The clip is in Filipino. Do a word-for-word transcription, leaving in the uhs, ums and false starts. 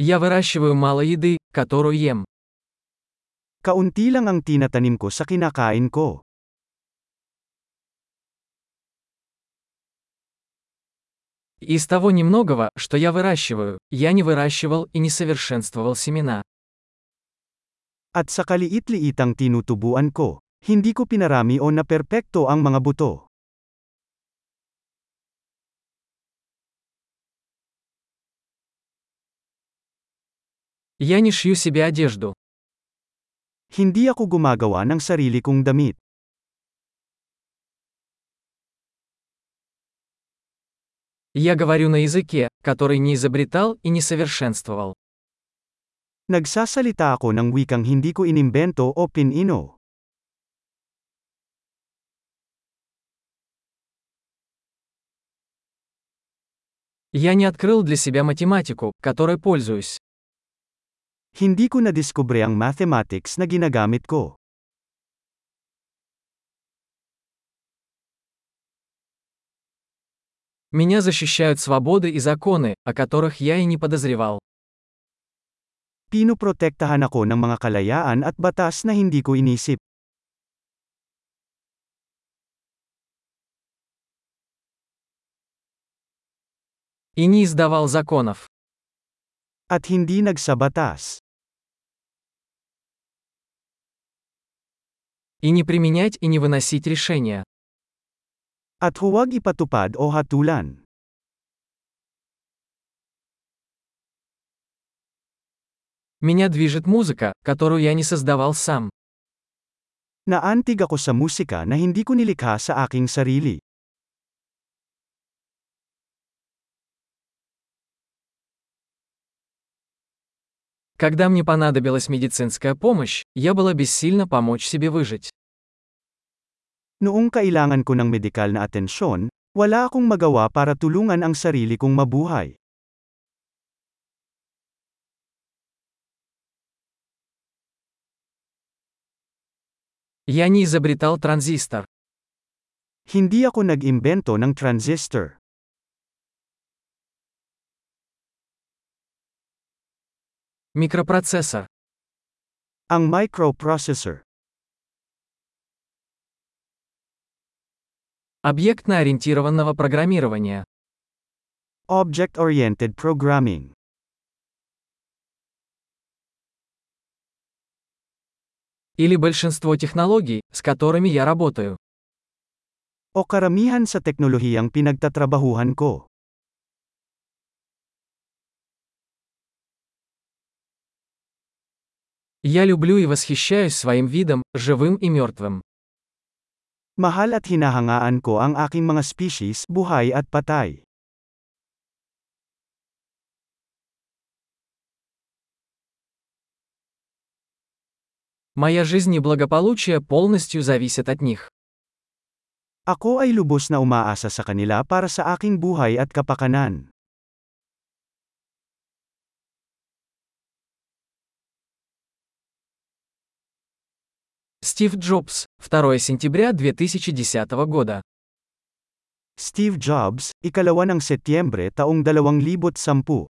Я выращиваю мало еды, которую ем. Kaunti lang ang tinatanim ko sa kinakain ko. Из того немногого, что я выращиваю, я не выращивал и не совершенствовал семена. At sa kaliit-liitang tinutubuan ko, hindi ko pinarami o naperpekto ang mga buto. Я не шью себе одежду. Hindi ako gumagawa ng sarili kong damit. Я говорю на языке, который не изобретал и не совершенствовал. Nagsasalita ako ng wikang hindi ko inimbento o pinino. Я не открыл для себя математику, которой пользуюсь. Hindi ko nadiskubre ang mathematics na ginagamit ko. Меня защищают свободы и законы, о которых я и не подозревал. Pinoprotektahan ako ng mga kalayaan at batas na hindi ko inisip. И не издавал законов. At hindi nagsabatas. И не применять и не выносить решения. At huwag ipatupad o hatulan. Меня движет музыка, которую я не создавал сам. Naantig ako sa musika na hindi ko nilikha sa aking sarili. Когда мне понадобилась медицинская помощь, я была бессильна помочь себе выжить. Noong kailangan ko ng medikal na atensyon, wala akong magawa para tulungan ang sarili kong mabuhay. Я не изобретал транзистор. Hindi ako nag-imbento ng transistor. Микропроцессор. Ang microprocessor. Объектно-ориентированного программирования. Object-oriented programming. Или большинство технологий, с которыми я работаю. O karamihan sa teknolohiyang pinagtatrabahuhan ko. Я люблю и восхищаюсь своим видом, живым и мертвым. Mahal at hinahangaan ko ang aking mga species, buhay at patay. Моя жизнь и благополучие полностью зависят от них. Ako ay lubos na umaasa sa kanila para sa aking buhay at kapakanan. Стив Джобс, второго сентября две тысячи десятого года. Steve Jobs, ikalawa ng Setyembre taong dalawang libo't sampu.